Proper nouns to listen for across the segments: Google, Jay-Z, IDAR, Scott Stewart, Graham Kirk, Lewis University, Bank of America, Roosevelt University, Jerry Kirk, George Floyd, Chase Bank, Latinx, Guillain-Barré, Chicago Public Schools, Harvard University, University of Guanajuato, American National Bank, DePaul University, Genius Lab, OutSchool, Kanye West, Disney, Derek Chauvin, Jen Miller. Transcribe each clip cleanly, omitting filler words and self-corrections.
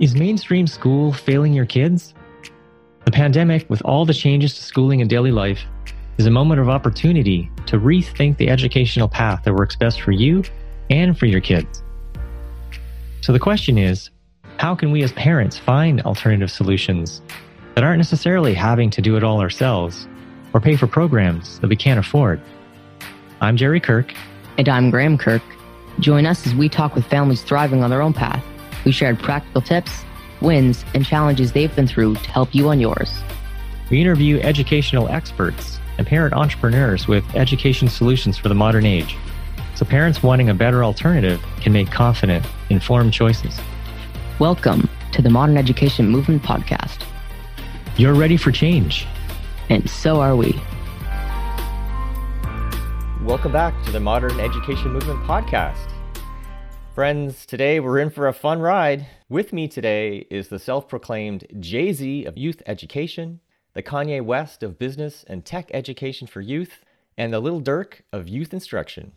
Is mainstream school failing your kids? The pandemic, with all the changes to schooling and daily life, is a moment of opportunity to rethink the educational path that works best for you and for your kids. So the question is, how can we as parents find alternative solutions that aren't necessarily having to do it all ourselves or pay for programs that we can't afford? I'm Jerry Kirk. And I'm Graham Kirk. Join us as we talk with families thriving on their own path. We shared practical tips, wins, and challenges they've been through to help you on yours. We interview educational experts and parent entrepreneurs with education solutions for the modern age, so parents wanting a better alternative can make confident, informed choices. Welcome to the Modern Education Movement Podcast. You're ready for change. And so are we. Welcome back to the Modern Education Movement Podcast. Friends, today we're in for a fun ride. With me today is the self-proclaimed Jay-Z of youth education, the Kanye West of business and tech education for youth, and the Little Dirk of youth instruction.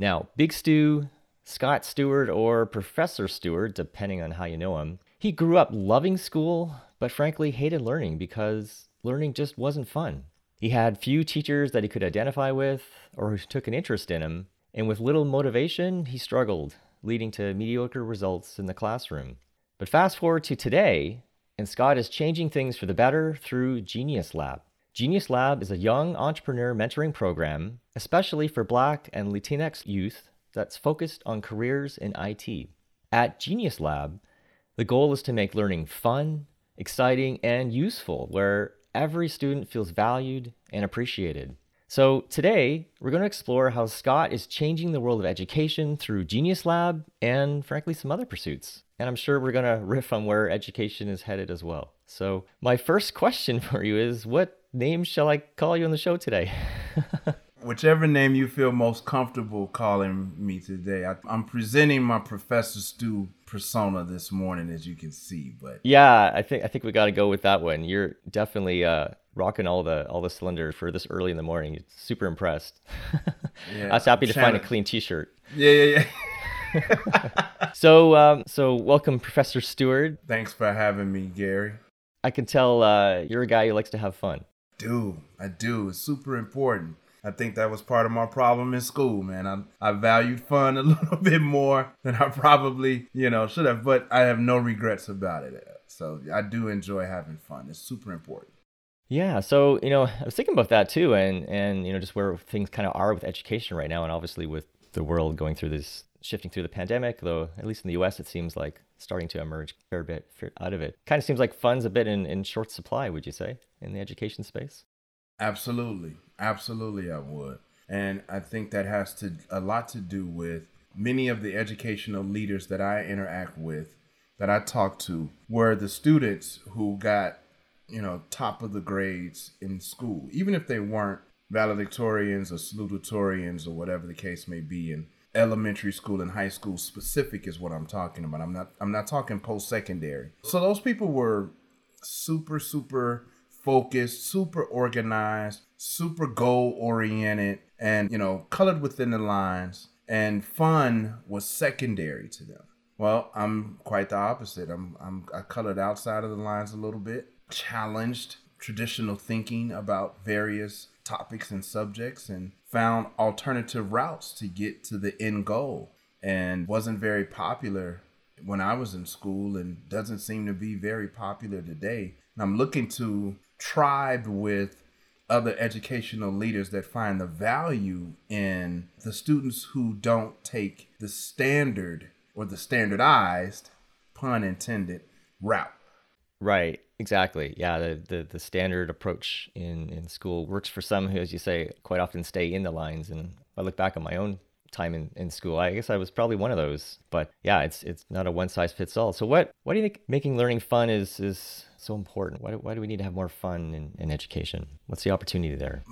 Now, Big Stu, Scott Stewart, or Professor Stewart, depending on how you know him, he grew up loving school, but frankly hated learning because learning just wasn't fun. He had few teachers that he could identify with or who took an interest in him, and with little motivation, he struggled, leading to mediocre results in the classroom. But fast forward to today, and Scott is changing things for the better through Genius Lab. Genius Lab is a young entrepreneur mentoring program, especially for Black and Latinx youth, that's focused on careers in IT. At Genius Lab, the goal is to make learning fun, exciting, and useful, where every student feels valued and appreciated. So today, we're going to explore how Scott is changing the world of education through Genius Lab and, frankly, some other pursuits. And I'm sure we're going to riff on where education is headed as well. So my first question for you is, what name shall I call you on the show today? Whichever name you feel most comfortable calling me today. I'm presenting my Professor Stu persona this morning, as you can see. But yeah, I think we got to go with that one. You're definitely rocking all the cylinders for this early in the morning. Super impressed. Yeah, I was happy to find a clean T-shirt. Yeah. So welcome, Professor Stewart. Thanks for having me, Gary. I can tell you're a guy who likes to have fun. I do. It's super important. I think that was part of my problem in school, man. I valued fun a little bit more than I probably, should have, but I have no regrets about it. So I do enjoy having fun. It's super important. Yeah. So, I was thinking about that too. And just where things kind of are with education right now. And obviously with the world going through this, shifting through the pandemic, though, at least in the U.S., it seems like starting to emerge a fair bit out of it. Kind of seems like fun's a bit in short supply, would you say, in the education space? Absolutely, I would. And I think that has a lot to do with many of the educational leaders that I interact with, that I talk to, were the students who got, top of the grades in school, even if they weren't valedictorians or salutatorians or whatever the case may be. In elementary school and high school specific is what I'm talking about. I'm not talking post-secondary. So those people were super, super focused, super organized, super goal-oriented, and, colored within the lines, and fun was secondary to them. Well, I'm quite the opposite. I colored outside of the lines a little bit, challenged traditional thinking about various topics and subjects, and found alternative routes to get to the end goal, and wasn't very popular when I was in school and doesn't seem to be very popular today. And I'm looking to tribe with other educational leaders that find the value in the students who don't take the standard or the standardized, pun intended, route. Right. Exactly. Yeah. The standard approach in school works for some who, as you say, quite often stay in the lines. And if I look back on my own time in school, I guess I was probably one of those. But yeah, it's not a one size fits all. So why do you think making learning fun is so important? Why do we need to have more fun in education? What's the opportunity there?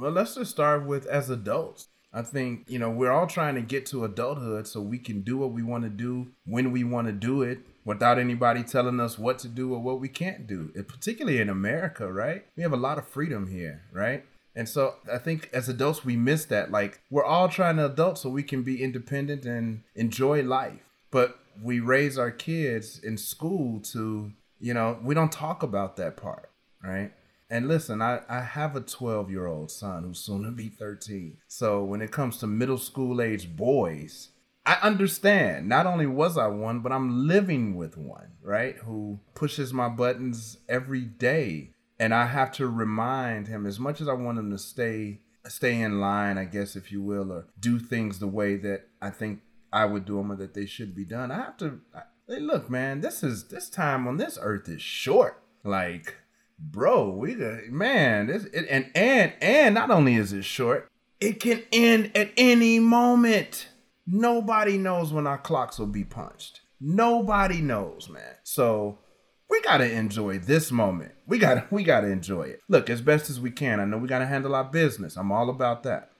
Well, let's just start with as adults. I think, we're all trying to get to adulthood so we can do what we want to do when we want to do it, without anybody telling us what to do or what we can't do, particularly in America, right? We have a lot of freedom here, right? And so I think as adults, we miss that. Like, we're all trying to adult so we can be independent and enjoy life. But we raise our kids in school to, you know, we don't talk about that part, right? And listen, I have a 12-year-old son who's soon to be 13. So when it comes to middle school age boys, I understand. Not only was I one, but I'm living with one, right? Who pushes my buttons every day. And I have to remind him, as much as I want him to stay in line, I guess, if you will, or do things the way that I think I would do them or that they should be done. I have to, look, man, this time on this earth is short. Like, bro, and not only is it short, it can end at any moment. Nobody knows when our clocks will be punched. Nobody knows, man. So we got to enjoy this moment. We got to enjoy it. Look, as best as we can. I know we got to handle our business. I'm all about that.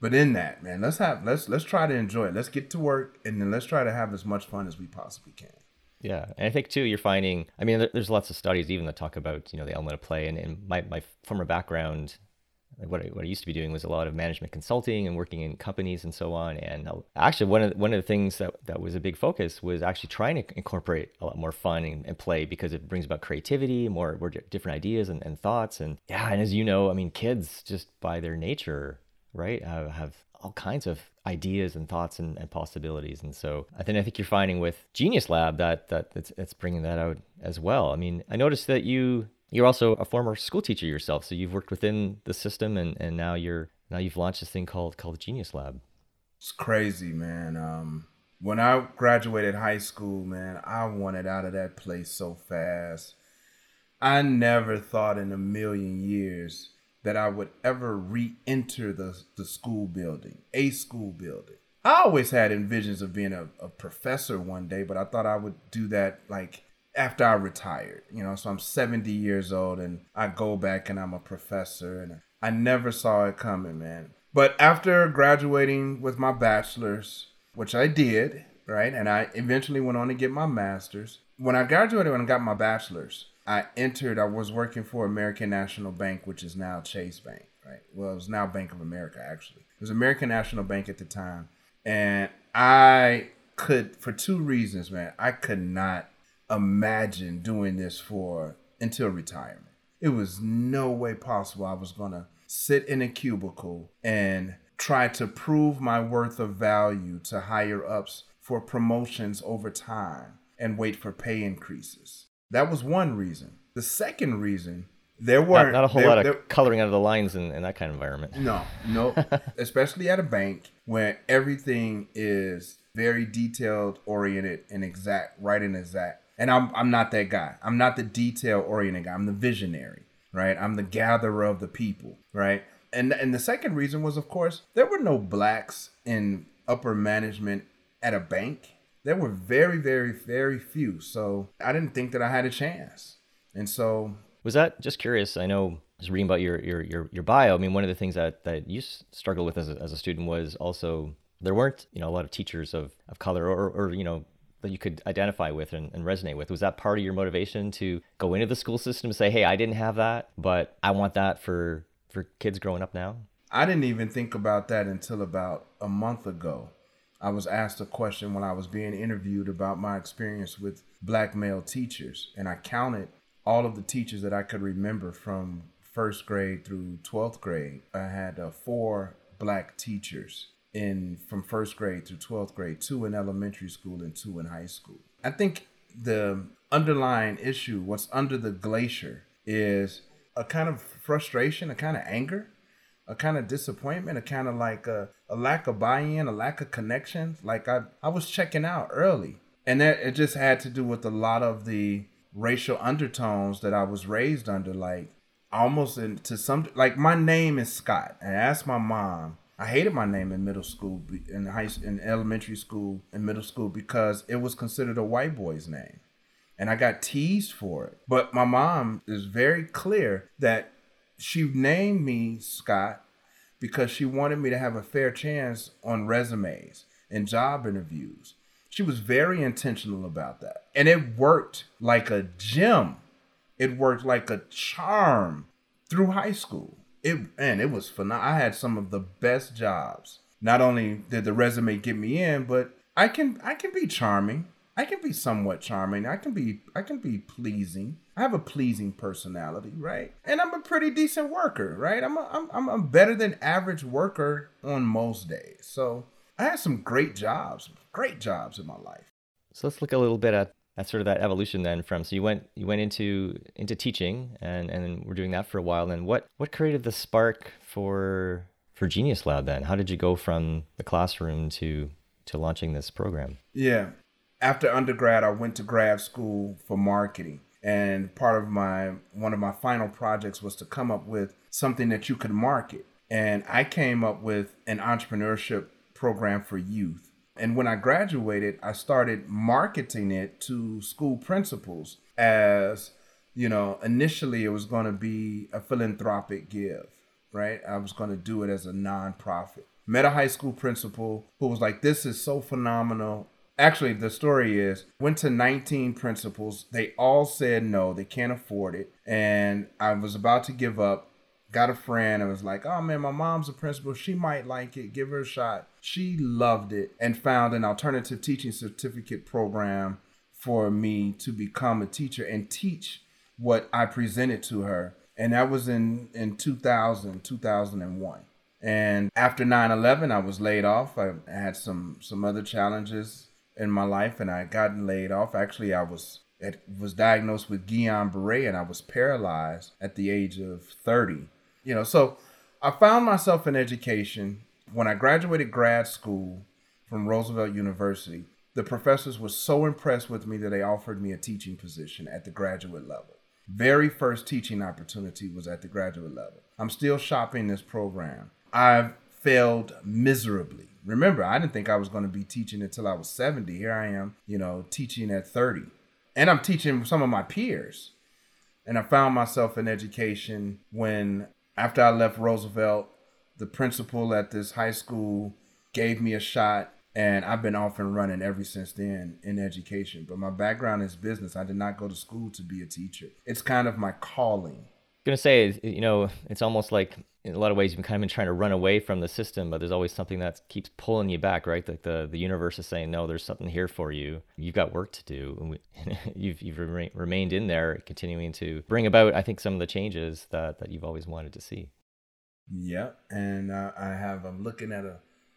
But in that, man, let's try to enjoy it. Let's get to work, and then let's try to have as much fun as we possibly can. Yeah. And I think too, you're finding, I mean, there's lots of studies even that talk about, you know, the element of play, and my former background, what I used to be doing was a lot of management consulting and working in companies and so on. And actually one of the things that was a big focus was actually trying to incorporate a lot more fun and play, because it brings about creativity, more different ideas and thoughts. And yeah. And as you know, I mean, kids just by their nature, right, have all kinds of ideas and thoughts and possibilities. And so I think you're finding with Genius Lab that it's bringing that out as well. I mean, I noticed that you're also a former school teacher yourself, so you've worked within the system, and now you've launched this thing called Genius Lab. It's crazy, man. When I graduated high school, man, I wanted out of that place so fast. I never thought in a million years that I would ever re-enter the school building, a school building. I always had envisions of being a professor one day, but I thought I would do that like after I retired, you know. So I'm 70 years old and I go back and I'm a professor, and I never saw it coming, man. But after graduating with my bachelor's, which I did, right? And I eventually went on to get my master's. When I graduated and got my bachelor's, I was working for American National Bank, which is now Chase Bank, right? Well, it was now Bank of America, actually. It was American National Bank at the time. And I could, for two reasons, man, I could not imagine doing this until retirement. It was no way possible I was going to sit in a cubicle and try to prove my worth of value to higher ups for promotions over time and wait for pay increases. That was one reason. The second reason, there weren't... Not a whole lot of coloring out of the lines in that kind of environment. No. Especially at a bank where everything is very detailed, oriented, and exact, right and exact. And I'm not that guy. I'm not the detail-oriented guy. I'm the visionary, right? I'm the gatherer of the people, right? And the second reason was, of course, there were no blacks in upper management at a bank. There were very, very, very few. So I didn't think that I had a chance. And so... Was that, just curious, I know, I was reading about your bio. I mean, one of the things that you struggled with as a student was also there weren't, you know, a lot of teachers of color or you know, that you could identify with and resonate with. Was that part of your motivation to go into the school system and say, hey, I didn't have that, but I want that for kids growing up now? I didn't even think about that until about a month ago. I was asked a question when I was being interviewed about my experience with black male teachers. And I counted all of the teachers that I could remember from first grade through 12th grade. I had 4 black teachers from first grade through 12th grade, 2 in elementary school and 2 in high school. I think the underlying issue, what's under the glacier, is a kind of frustration, a kind of anger, a kind of disappointment, a kind of like a lack of buy-in, a lack of connections. Like I was checking out early, and that it just had to do with a lot of the racial undertones that I was raised under. Like almost my name is Scott. And I asked my mom, I hated my name in middle school, in elementary school and middle school, because it was considered a white boy's name. And I got teased for it. But my mom is very clear that she named me Scott because she wanted me to have a fair chance on resumes and job interviews. She was very intentional about that. And it worked like a gem. It worked like a charm through high school. It was phenomenal. I had some of the best jobs. Not only did the resume get me in, but I can be charming. I can be somewhat charming. I can be pleasing. I have a pleasing personality, right? And I'm a pretty decent worker, right? I'm a better than average worker on most days. So I had some great jobs in my life. So let's look a little bit at sort of that evolution then from, so you went into teaching and we're doing that for a while. Then what created the spark for Genius Lab then? How did you go from the classroom to launching this program? Yeah. After undergrad, I went to grad school for marketing, and part of one of my final projects was to come up with something that you could market. And I came up with an entrepreneurship program for youth. And when I graduated, I started marketing it to school principals as, you know, initially it was going to be a philanthropic give, right? I was going to do it as a nonprofit. Met a high school principal who was like, "This is so phenomenal." Actually, the story is, went to 19 principals. They all said no, they can't afford it. And I was about to give up. Got a friend and was like, "Oh man, my mom's a principal. She might like it. Give her a shot." She loved it and found an alternative teaching certificate program for me to become a teacher and teach what I presented to her. And that was in 2000, 2001. And after 9/11, I was laid off. I had some other challenges in my life, and I had gotten laid off. Actually, I was diagnosed with Guillain-Barré, and I was paralyzed at the age of 30. You know, so I found myself in education. When I graduated grad school from Roosevelt University, the professors were so impressed with me that they offered me a teaching position at the graduate level. Very first teaching opportunity was at the graduate level. I'm still shopping this program. I've failed miserably. Remember, I didn't think I was going to be teaching until I was 70. Here I am, you know, teaching at 30. And I'm teaching some of my peers. And I found myself in education when, after I left Roosevelt, the principal at this high school gave me a shot. And I've been off and running ever since then in education. But my background is business. I did not go to school to be a teacher. It's kind of my calling. I was going to say, you know, it's almost like in a lot of ways you've kind of been trying to run away from the system, but there's always something that keeps pulling you back, right? Like the universe is saying, no, there's something here for you. You've got work to do. And you've remained in there, continuing to bring about, I think, some of the changes that you've always wanted to see. Yeah. And I'm looking at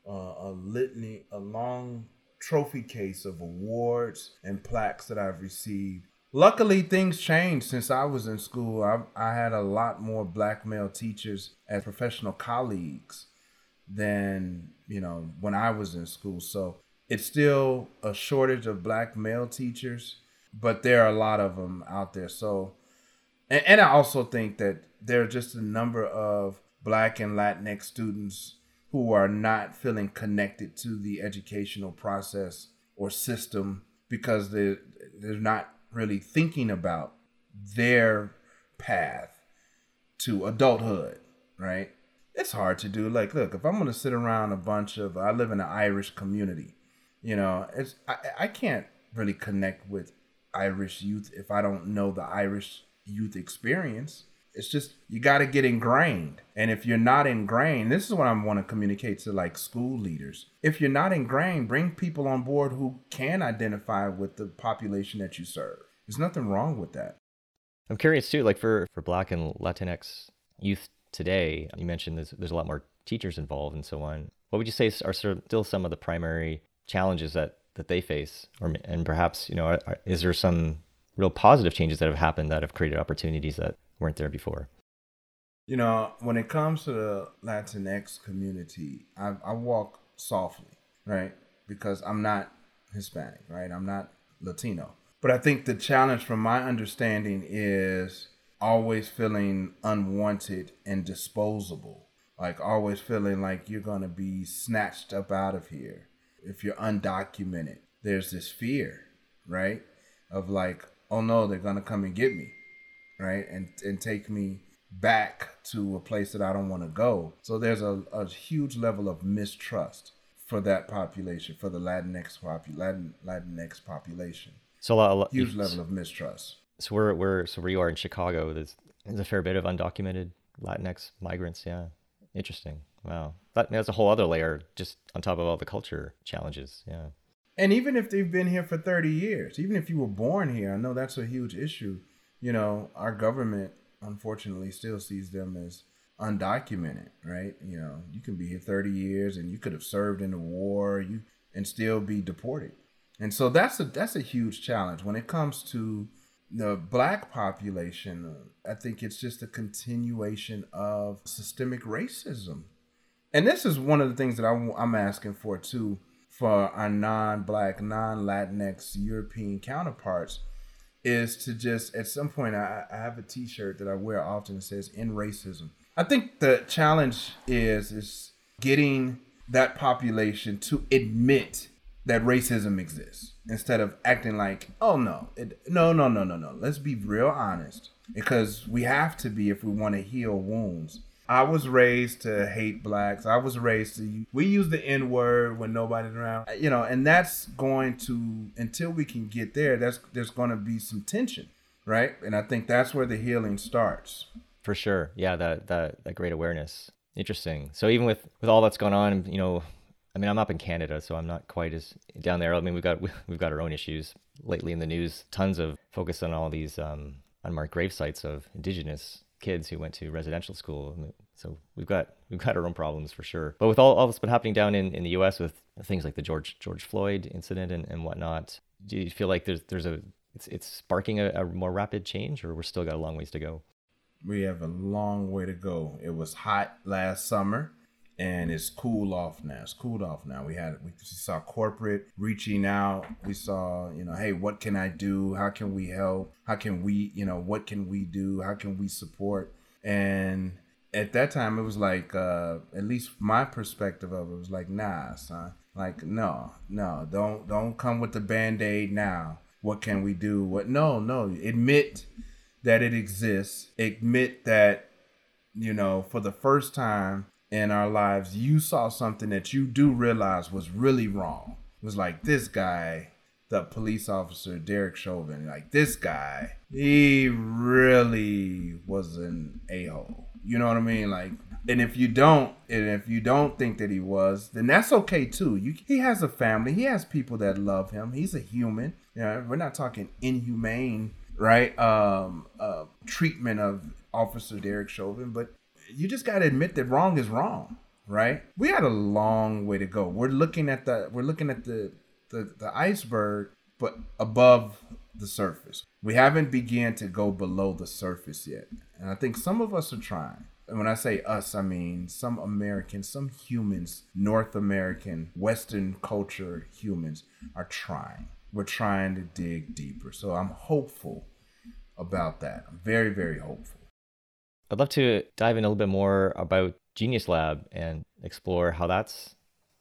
a litany, a long trophy case of awards and plaques that I've received. Luckily, things changed since I was in school. I had a lot more black male teachers as professional colleagues than, you know, when I was in school. So it's still a shortage of black male teachers, but there are a lot of them out there. So, and I also think that there are just a number of black and Latinx students who are not feeling connected to the educational process or system because they're not really thinking about their path to adulthood, right? It's hard to do. Like, look, if I'm going to sit around a bunch of, I live in an Irish community, you know, I can't really connect with Irish youth if I don't know the Irish youth experience. It's just, you got to get ingrained. And if you're not ingrained, this is what I want to communicate to like school leaders. If you're not ingrained, bring people on board who can identify with the population that you serve. There's nothing wrong with that. I'm curious too, like for Black and Latinx youth today, you mentioned there's a lot more teachers involved and so on. What would you say are sort of still some of the primary challenges that they face? And perhaps, you know, is there some real positive changes that have happened that have created opportunities that weren't there before? You know, when it comes to the Latinx community, I walk softly, right? Because I'm not Hispanic, right? I'm not Latino. But I think the challenge from my understanding is always feeling unwanted and disposable. Like always feeling like you're going to be snatched up out of here. If you're undocumented, there's this fear, right? Of like, oh no, they're going to come and get me, right? And take me back to a place that I don't want to go. So there's a huge level of mistrust for that population, for the Latinx population. So a huge level of mistrust. So where you are in Chicago, there's a fair bit of undocumented Latinx migrants. Yeah, interesting. Wow, that's a whole other layer just on top of all the culture challenges. Yeah. And even if they've been here for 30 years, even if you were born here, I know that's a huge issue. You know, our government, unfortunately, still sees them as undocumented, right? You know, you can be here 30 years and you could have served in the war and still be deported. And so that's a huge challenge. When it comes to the Black population, I think it's just a continuation of systemic racism. And this is one of the things that I'm asking for, too, for our non-Black, non-Latinx European counterparts, is to just, at some point, I have a T-shirt that I wear often that says, "In Racism." I think the challenge is getting that population to admit that racism exists instead of acting like, oh, no. Let's be real honest, because we have to be if we want to heal wounds. I was raised to hate Blacks. I was raised to, we use the N-word when nobody's around, you know, and that's going to, until we can get there, there's going to be some tension, right? And I think that's where the healing starts. For sure. Yeah, that great awareness. Interesting. So even with all that's going on, you know, I mean, I'm up in Canada, so I'm not quite as down there. I mean, we've got our own issues lately in the news. Tons of focus on all these unmarked grave sites of Indigenous kids who went to residential school. So we've got our own problems for sure. But with all that's been happening down in the U.S. with things like the George Floyd incident and whatnot, do you feel like it's sparking a more rapid change, or we're still got a long ways to go? We have a long way to go. It was hot last summer. And it's cooled off now. We saw corporate reaching out. We saw, you know, hey, what can I do? How can we help? How can we, you know, what can we do? How can we support? And at that time, it was like, at least my perspective of it was like, nah, son. Like, no, don't come with the Band-Aid now. What can we do? What? No. Admit that it exists. Admit that, you know, for the first time in our lives, you saw something that you do realize was really wrong. It was like, this guy, the police officer, Derek Chauvin, like this guy, he really was an a-hole. You know what I mean? Like, and if you don't think that he was, then that's okay too. He has a family. He has people that love him. He's a human. You know, we're not talking inhumane, right? Treatment of Officer Derek Chauvin, but you just got to admit that wrong is wrong, right? We had a long way to go. We're looking at the iceberg, but above the surface. We haven't began to go below the surface yet. And I think some of us are trying. And when I say us, I mean some Americans, some humans, North American, Western culture humans are trying. We're trying to dig deeper. So I'm hopeful about that. I'm very, very hopeful. I'd love to dive in a little bit more about Genius Lab and explore how that's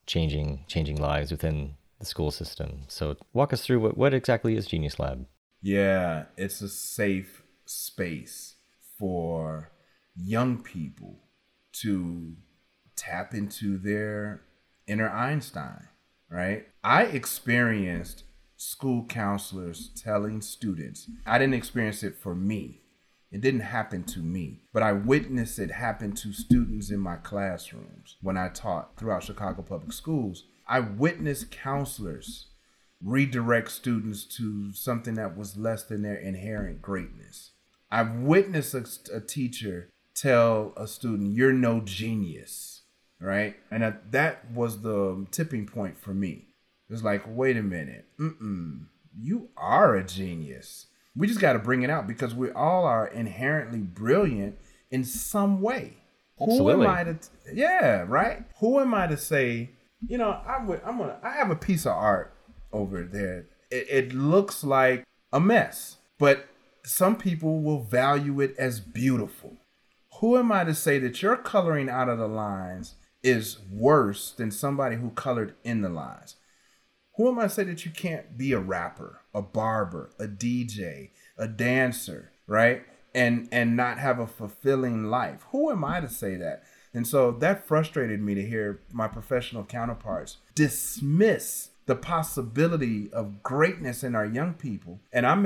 changing lives within the school system. So walk us through what exactly is Genius Lab? Yeah, it's a safe space for young people to tap into their inner Einstein, right? I experienced school counselors telling students, I didn't experience it for me. It didn't happen to me, but I witnessed it happen to students in my classrooms when I taught throughout Chicago Public Schools. I witnessed counselors redirect students to something that was less than their inherent greatness. I've witnessed a teacher tell a student, "You're no genius," right? And that was the tipping point for me. It was like, wait a minute, you are a genius. We just got to bring it out because we all are inherently brilliant in some way. Absolutely. Who am I to? Yeah, right. Who am I to say? You know, I have a piece of art over there. It looks like a mess, but some people will value it as beautiful. Who am I to say that your coloring out of the lines is worse than somebody who colored in the lines? Who am I to say that you can't be a rapper, a barber, a DJ, a dancer, right? And not have a fulfilling life? Who am I to say that? And so that frustrated me to hear my professional counterparts dismiss the possibility of greatness in our young people. And I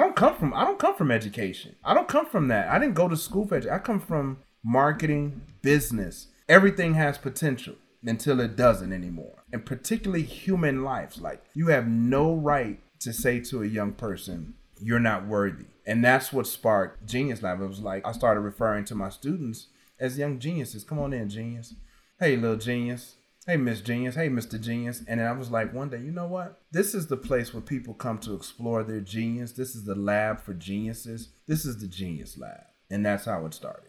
don't come from education. I don't come from that. I didn't go to school for education. I come from marketing, business. Everything has potential. until it doesn't anymore. And particularly human life, like you have no right to say to a young person, you're not worthy. And that's what sparked Genius Lab. It was like I started referring to my students as young geniuses. Come on in, genius. Hey, little genius. Hey, Miss Genius. Hey, Mr. Genius. And then I was like, one day, you know what? This is the place where people come to explore their genius. This is the lab for geniuses. This is the Genius Lab. And that's how it started.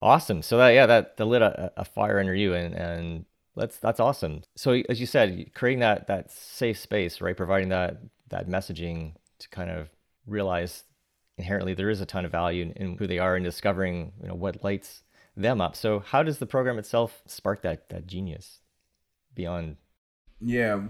Awesome. So that lit a fire under you, and that's awesome. So as you said, creating that safe space, right? Providing that messaging to kind of realize inherently there is a ton of value in who they are and discovering, you know, what lights them up. So how does the program itself spark that genius beyond? Yeah,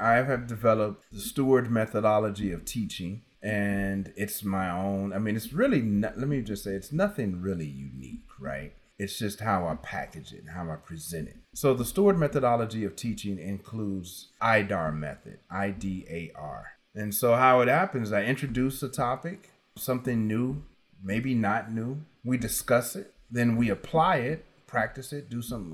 I have developed the Steward methodology of teaching, and it's my own. I mean, it's really not, let me just say, it's nothing really unique, right? It's just how I package it and how I present it. So the Steward methodology of teaching includes IDAR method, I-D-A-R. And so how it happens, I introduce a topic, something new, maybe not new. We discuss it. Then we apply it, practice it,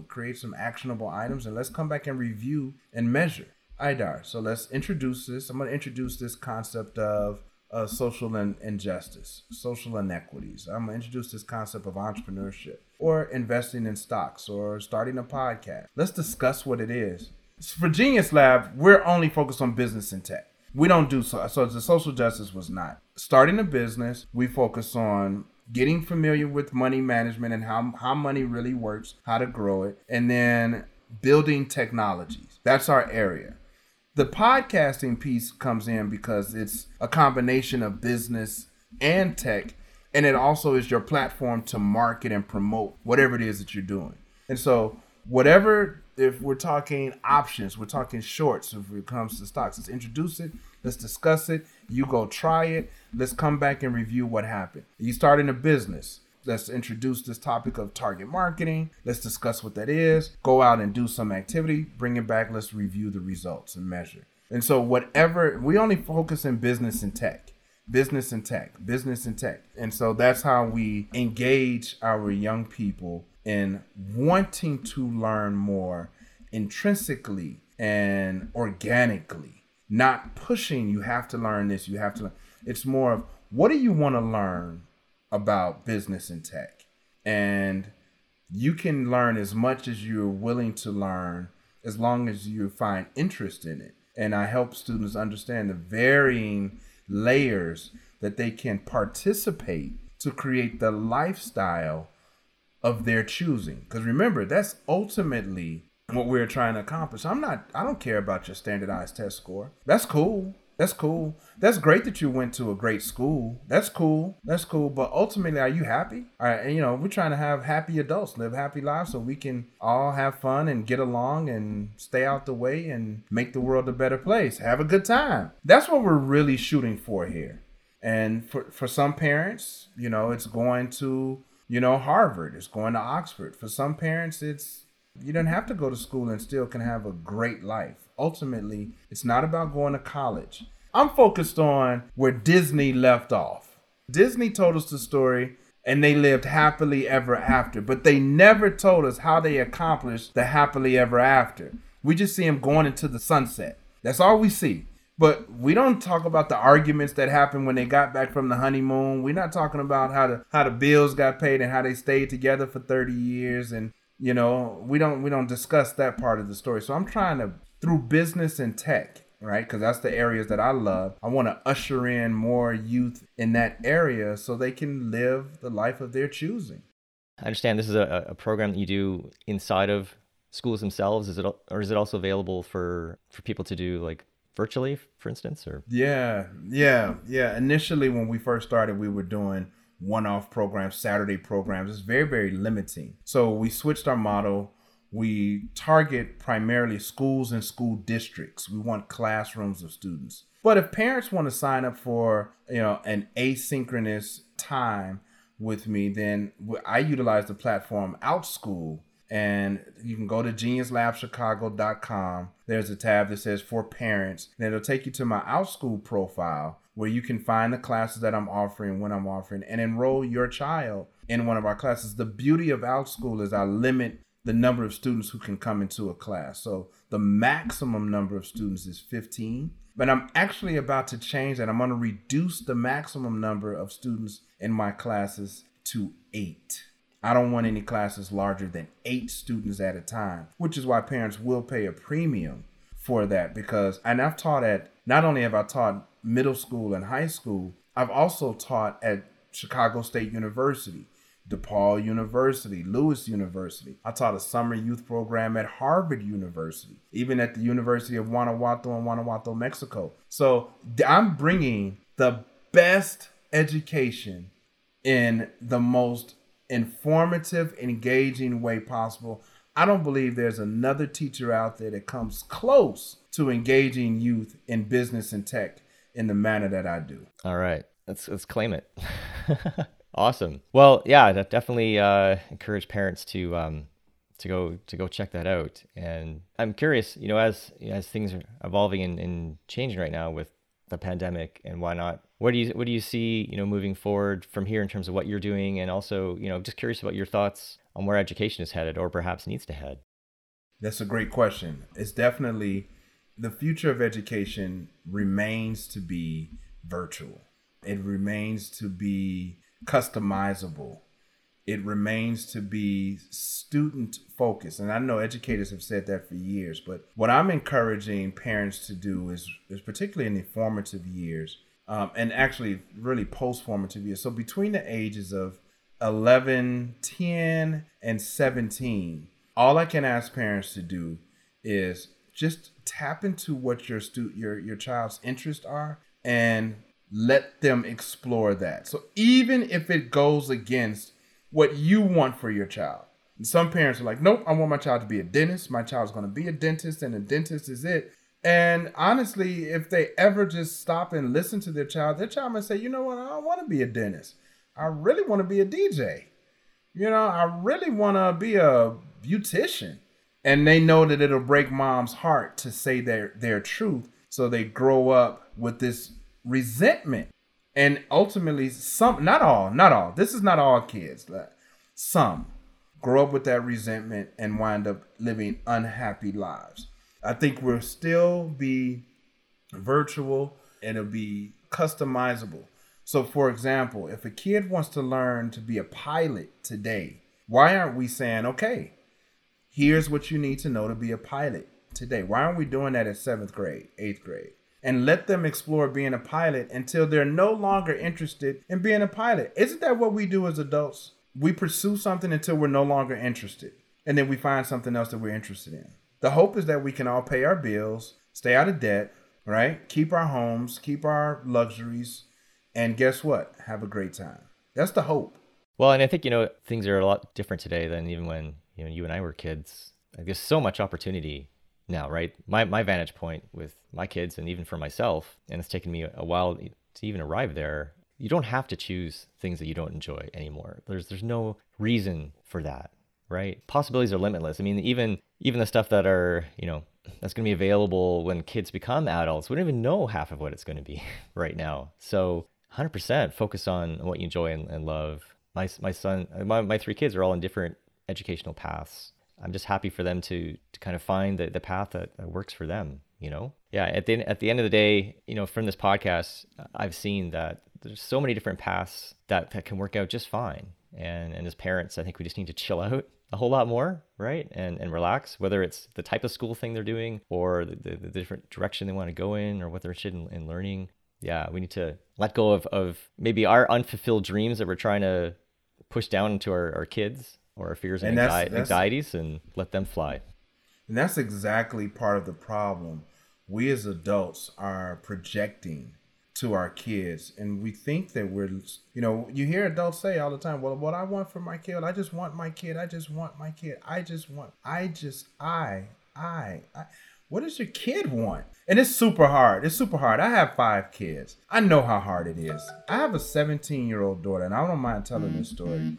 create some actionable items, and let's come back and review and measure IDAR. So let's introduce this. I'm going to introduce this concept of social injustice, social inequities. I'm going to introduce this concept of entrepreneurship or investing in stocks or starting a podcast. Let's discuss what it is. For Genius Lab, we're only focused on business and tech. We don't do so the social justice was not. Starting a business, we focus on getting familiar with money management and how money really works, how to grow it, and then building technologies. That's our area. The podcasting piece comes in because it's a combination of business and tech, and it also is your platform to market and promote whatever it is that you're doing. And so whatever, if we're talking options, we're talking shorts, if it comes to stocks, let's introduce it, let's discuss it, you go try it, let's come back and review what happened. You start in a business, let's introduce this topic of target marketing, let's discuss what that is, go out and do some activity, bring it back, let's review the results and measure. And so whatever, we only focus in business and tech. And so that's how we engage our young people in wanting to learn more intrinsically and organically, not pushing, you have to learn this, you have to learn. It's more of, what do you want to learn about business and tech? And you can learn as much as you're willing to learn, as long as you find interest in it. And I help students understand the varying layers that they can participate to create the lifestyle of their choosing. Because remember, that's ultimately what we're trying to accomplish. I don't care about your standardized test score. That's cool. That's great that you went to a great school. That's cool. But ultimately, are you happy? All right. And, you know, we're trying to have happy adults live happy lives so we can all have fun and get along and stay out the way and make the world a better place. Have a good time. That's what we're really shooting for here. And for some parents, you know, it's going to, you know, Harvard, it's going to Oxford. For some parents, it's, you don't have to go to school and still can have a great life. Ultimately, it's not about going to college. I'm focused on where Disney left off. Disney told us the story and they lived happily ever after, but they never told us how they accomplished the happily ever after. We just see them going into the sunset. That's all we see. But we don't talk about the arguments that happened when they got back from the honeymoon. We're not talking about how the bills got paid and how they stayed together for 30 years. And, you know, we don't discuss that part of the story. So I'm trying to, through business and tech, right, because that's the areas that I love, I want to usher in more youth in that area so they can live the life of their choosing. I understand this is a program that you do inside of schools themselves. Is it also available for people to do, like, virtually, for instance? Or yeah. Initially, when we first started, we were doing one-off programs, Saturday programs. It's very, very limiting. So we switched our model. We target primarily schools and school districts. We want classrooms of students. But if parents want to sign up for, you know, an asynchronous time with me, then I utilize the platform OutSchool. And you can go to geniuslabchicago.com. There's a tab that says for parents. And it'll take you to my OutSchool profile where you can find the classes that I'm offering, when I'm offering, and enroll your child in one of our classes. The beauty of OutSchool is I limit the number of students who can come into a class. So the maximum number of students is 15, but I'm actually about to change that. I'm going to reduce the maximum number of students in my classes to 8. I don't want any classes larger than 8 students at a time, which is why parents will pay a premium for that, because, and I've taught at, not only have I taught middle school and high school, I've also taught at Chicago State University, DePaul University, Lewis University. I taught a summer youth program at Harvard University, even at the University of Guanajuato in Guanajuato, Mexico. So I'm bringing the best education in the most informative, engaging way possible. I don't believe there's another teacher out there that comes close to engaging youth in business and tech in the manner that I do. All right. Let's claim it. Awesome. Well, yeah, that definitely encourage parents to go check that out. And I'm curious, you know, as things are evolving and changing right now with the pandemic and whatnot, what do you see, you know, moving forward from here in terms of what you're doing, and also, you know, just curious about your thoughts on where education is headed, or perhaps needs to head. That's a great question. It's definitely, the future of education remains to be virtual. It remains to be customizable. It remains to be student focused. And I know educators have said that for years, but what I'm encouraging parents to do is particularly in the formative years, and actually really post-formative years. So between the ages of 11, 10, and 17, all I can ask parents to do is just tap into what your child's interests are and let them explore that. So even if it goes against what you want for your child, and some parents are like, nope, I want my child to be a dentist. My child's going to be a dentist, and a dentist is it. And honestly, if they ever just stop and listen to their child might say, you know what? I don't want to be a dentist. I really want to be a DJ. You know, I really want to be a beautician. And they know that it'll break mom's heart to say their truth. So they grow up with this resentment, and ultimately some, not all, this is not all kids, but some grow up with that resentment and wind up living unhappy lives. I think we'll still be virtual and it'll be customizable. So for example, if a kid wants to learn to be a pilot today, why aren't we saying, okay, here's what you need to know to be a pilot today? Why aren't we doing that at 7th grade, 8th grade? And let them explore being a pilot until they're no longer interested in being a pilot. Isn't that what we do as adults? We pursue something until we're no longer interested, and then we find something else that we're interested in. The hope is that we can all pay our bills, stay out of debt, right? Keep our homes, keep our luxuries, and guess what? Have a great time. That's the hope. Well, and I think, you know, things are a lot different today than even when, you know, you and I were kids. There's so much opportunity now, right? My vantage point with my kids, and even for myself, and it's taken me a while to even arrive there, you don't have to choose things that you don't enjoy anymore. There's no reason for that, right? Possibilities are limitless. I mean, even the stuff that are, you know, that's going to be available when kids become adults, we don't even know half of what it's going to be right now. So 100% focus on what you enjoy and love. My son, my 3 kids are all in different educational paths. I'm just happy for them to kind of find the path that works for them, you know? Yeah, at the end of the day, you know, from this podcast, I've seen that there's so many different paths that can work out just fine. And as parents, I think we just need to chill out a whole lot more, right? And relax, whether it's the type of school thing they're doing, or the different direction they want to go in, or what they're interested in learning. Yeah, we need to let go of maybe our unfulfilled dreams that we're trying to push down into our kids, or our fears and anxieties, and let them fly. And that's exactly part of the problem. We as adults are projecting to our kids, and we think that we're, you know, you hear adults say all the time, well, what I want for my kid, I just want my kid, I just want my kid, I. What does your kid want? And it's super hard. I have 5 kids. I know how hard it is. I have a 17-year-old daughter, and I don't mind telling this story.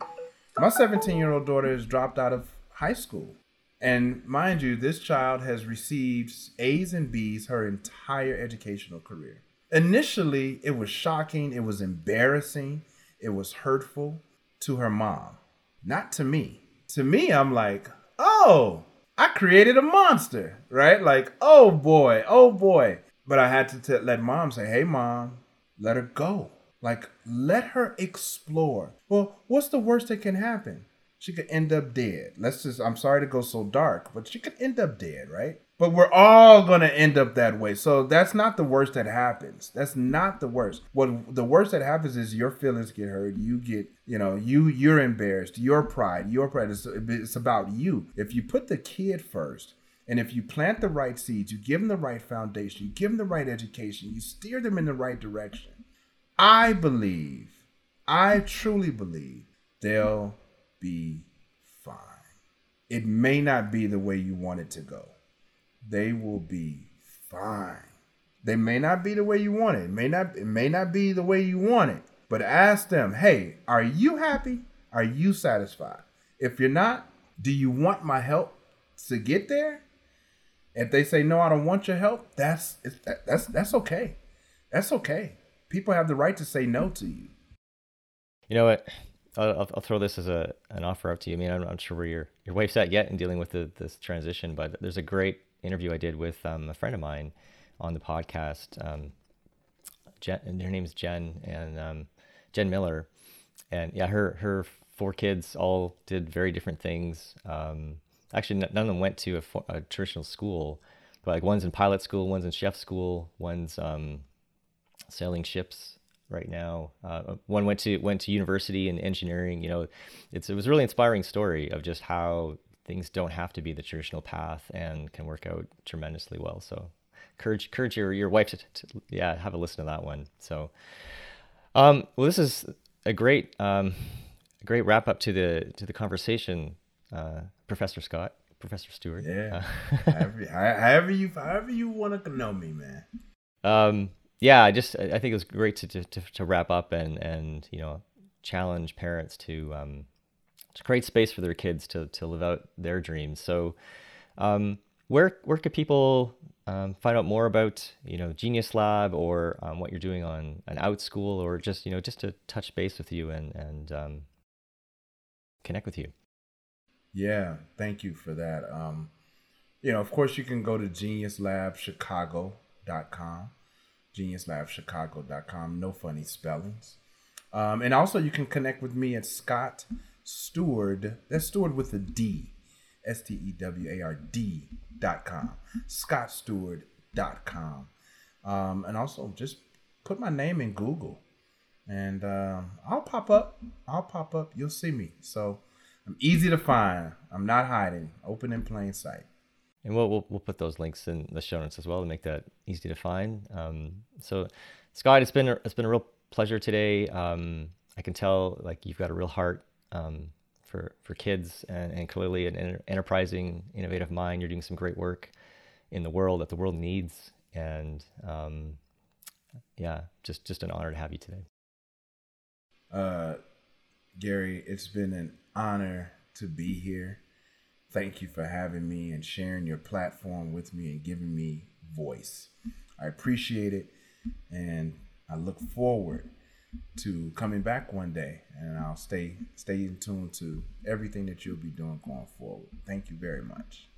My 17-year-old daughter has dropped out of high school. And mind you, this child has received A's and B's her entire educational career. Initially, it was shocking. It was embarrassing. It was hurtful to her mom, not to me. To me, I'm like, oh. oh, I created a monster, right? Like, oh boy, oh boy. But I had to let mom say, hey mom, let her go. Like, let her explore. Well, what's the worst that can happen? She could end up dead. I'm sorry to go so dark, but she could end up dead, right? But we're all going to end up that way. So that's not the worst that happens. That's not the worst. What the worst that happens is your feelings get hurt. You get, you're embarrassed. Your pride. It's about you. If you put the kid first, and if you plant the right seeds, you give them the right foundation, you give them the right education, you steer them in the right direction, I truly believe they'll be fine. It may not be the way you want it to go. They will be fine. They may not be the way you want it. It may not be the way you want it. But ask them, hey, are you happy? Are you satisfied? If you're not, do you want my help to get there? If they say, no, I don't want your help, that's okay. That's okay. People have the right to say no to you. You know what? I'll throw this as an offer up to you. I mean, I'm not sure where your wife's at yet in dealing with this transition, but there's a great interview I did with a friend of mine on the podcast. Jen, and her name's Jen, and Jen Miller, and yeah, her four kids all did very different things. Actually, none of them went to a traditional school, but like one's in pilot school, one's in chef school, one's sailing ships right now. One went to university in engineering. It was a really inspiring story of just how things don't have to be the traditional path and can work out tremendously well. So encourage your wife to have a listen to that one. So, well, this is a great wrap up to the conversation, Professor Scott, Professor Stewart. Yeah. However you want to know me, man. Yeah, I think it was great to wrap up and challenge parents to create space for their kids to live out their dreams. So, where could people find out more about Genius Lab or what you're doing on an OutSchool, or just to touch base with you and connect with you? Yeah, thank you for that. Of course, you can go to geniuslabchicago.com. geniuslabchicago.com, no funny spellings. And also you can connect with me at Scott Steward, that's Steward with a D, steward.com, scottsteward.com. And also just put my name in Google and I'll pop up, you'll see me. So I'm easy to find, I'm not hiding, open in plain sight. And we'll put those links in the show notes as well to make that easy to find. So, Scott, it's been a real pleasure today. I can tell like you've got a real heart for kids and clearly an enterprising, innovative mind. You're doing some great work in the world that the world needs. And just an honor to have you today. Gary, it's been an honor to be here. Thank you for having me and sharing your platform with me and giving me voice. I appreciate it. And I look forward to coming back one day, and I'll stay in tune to everything that you'll be doing going forward. Thank you very much.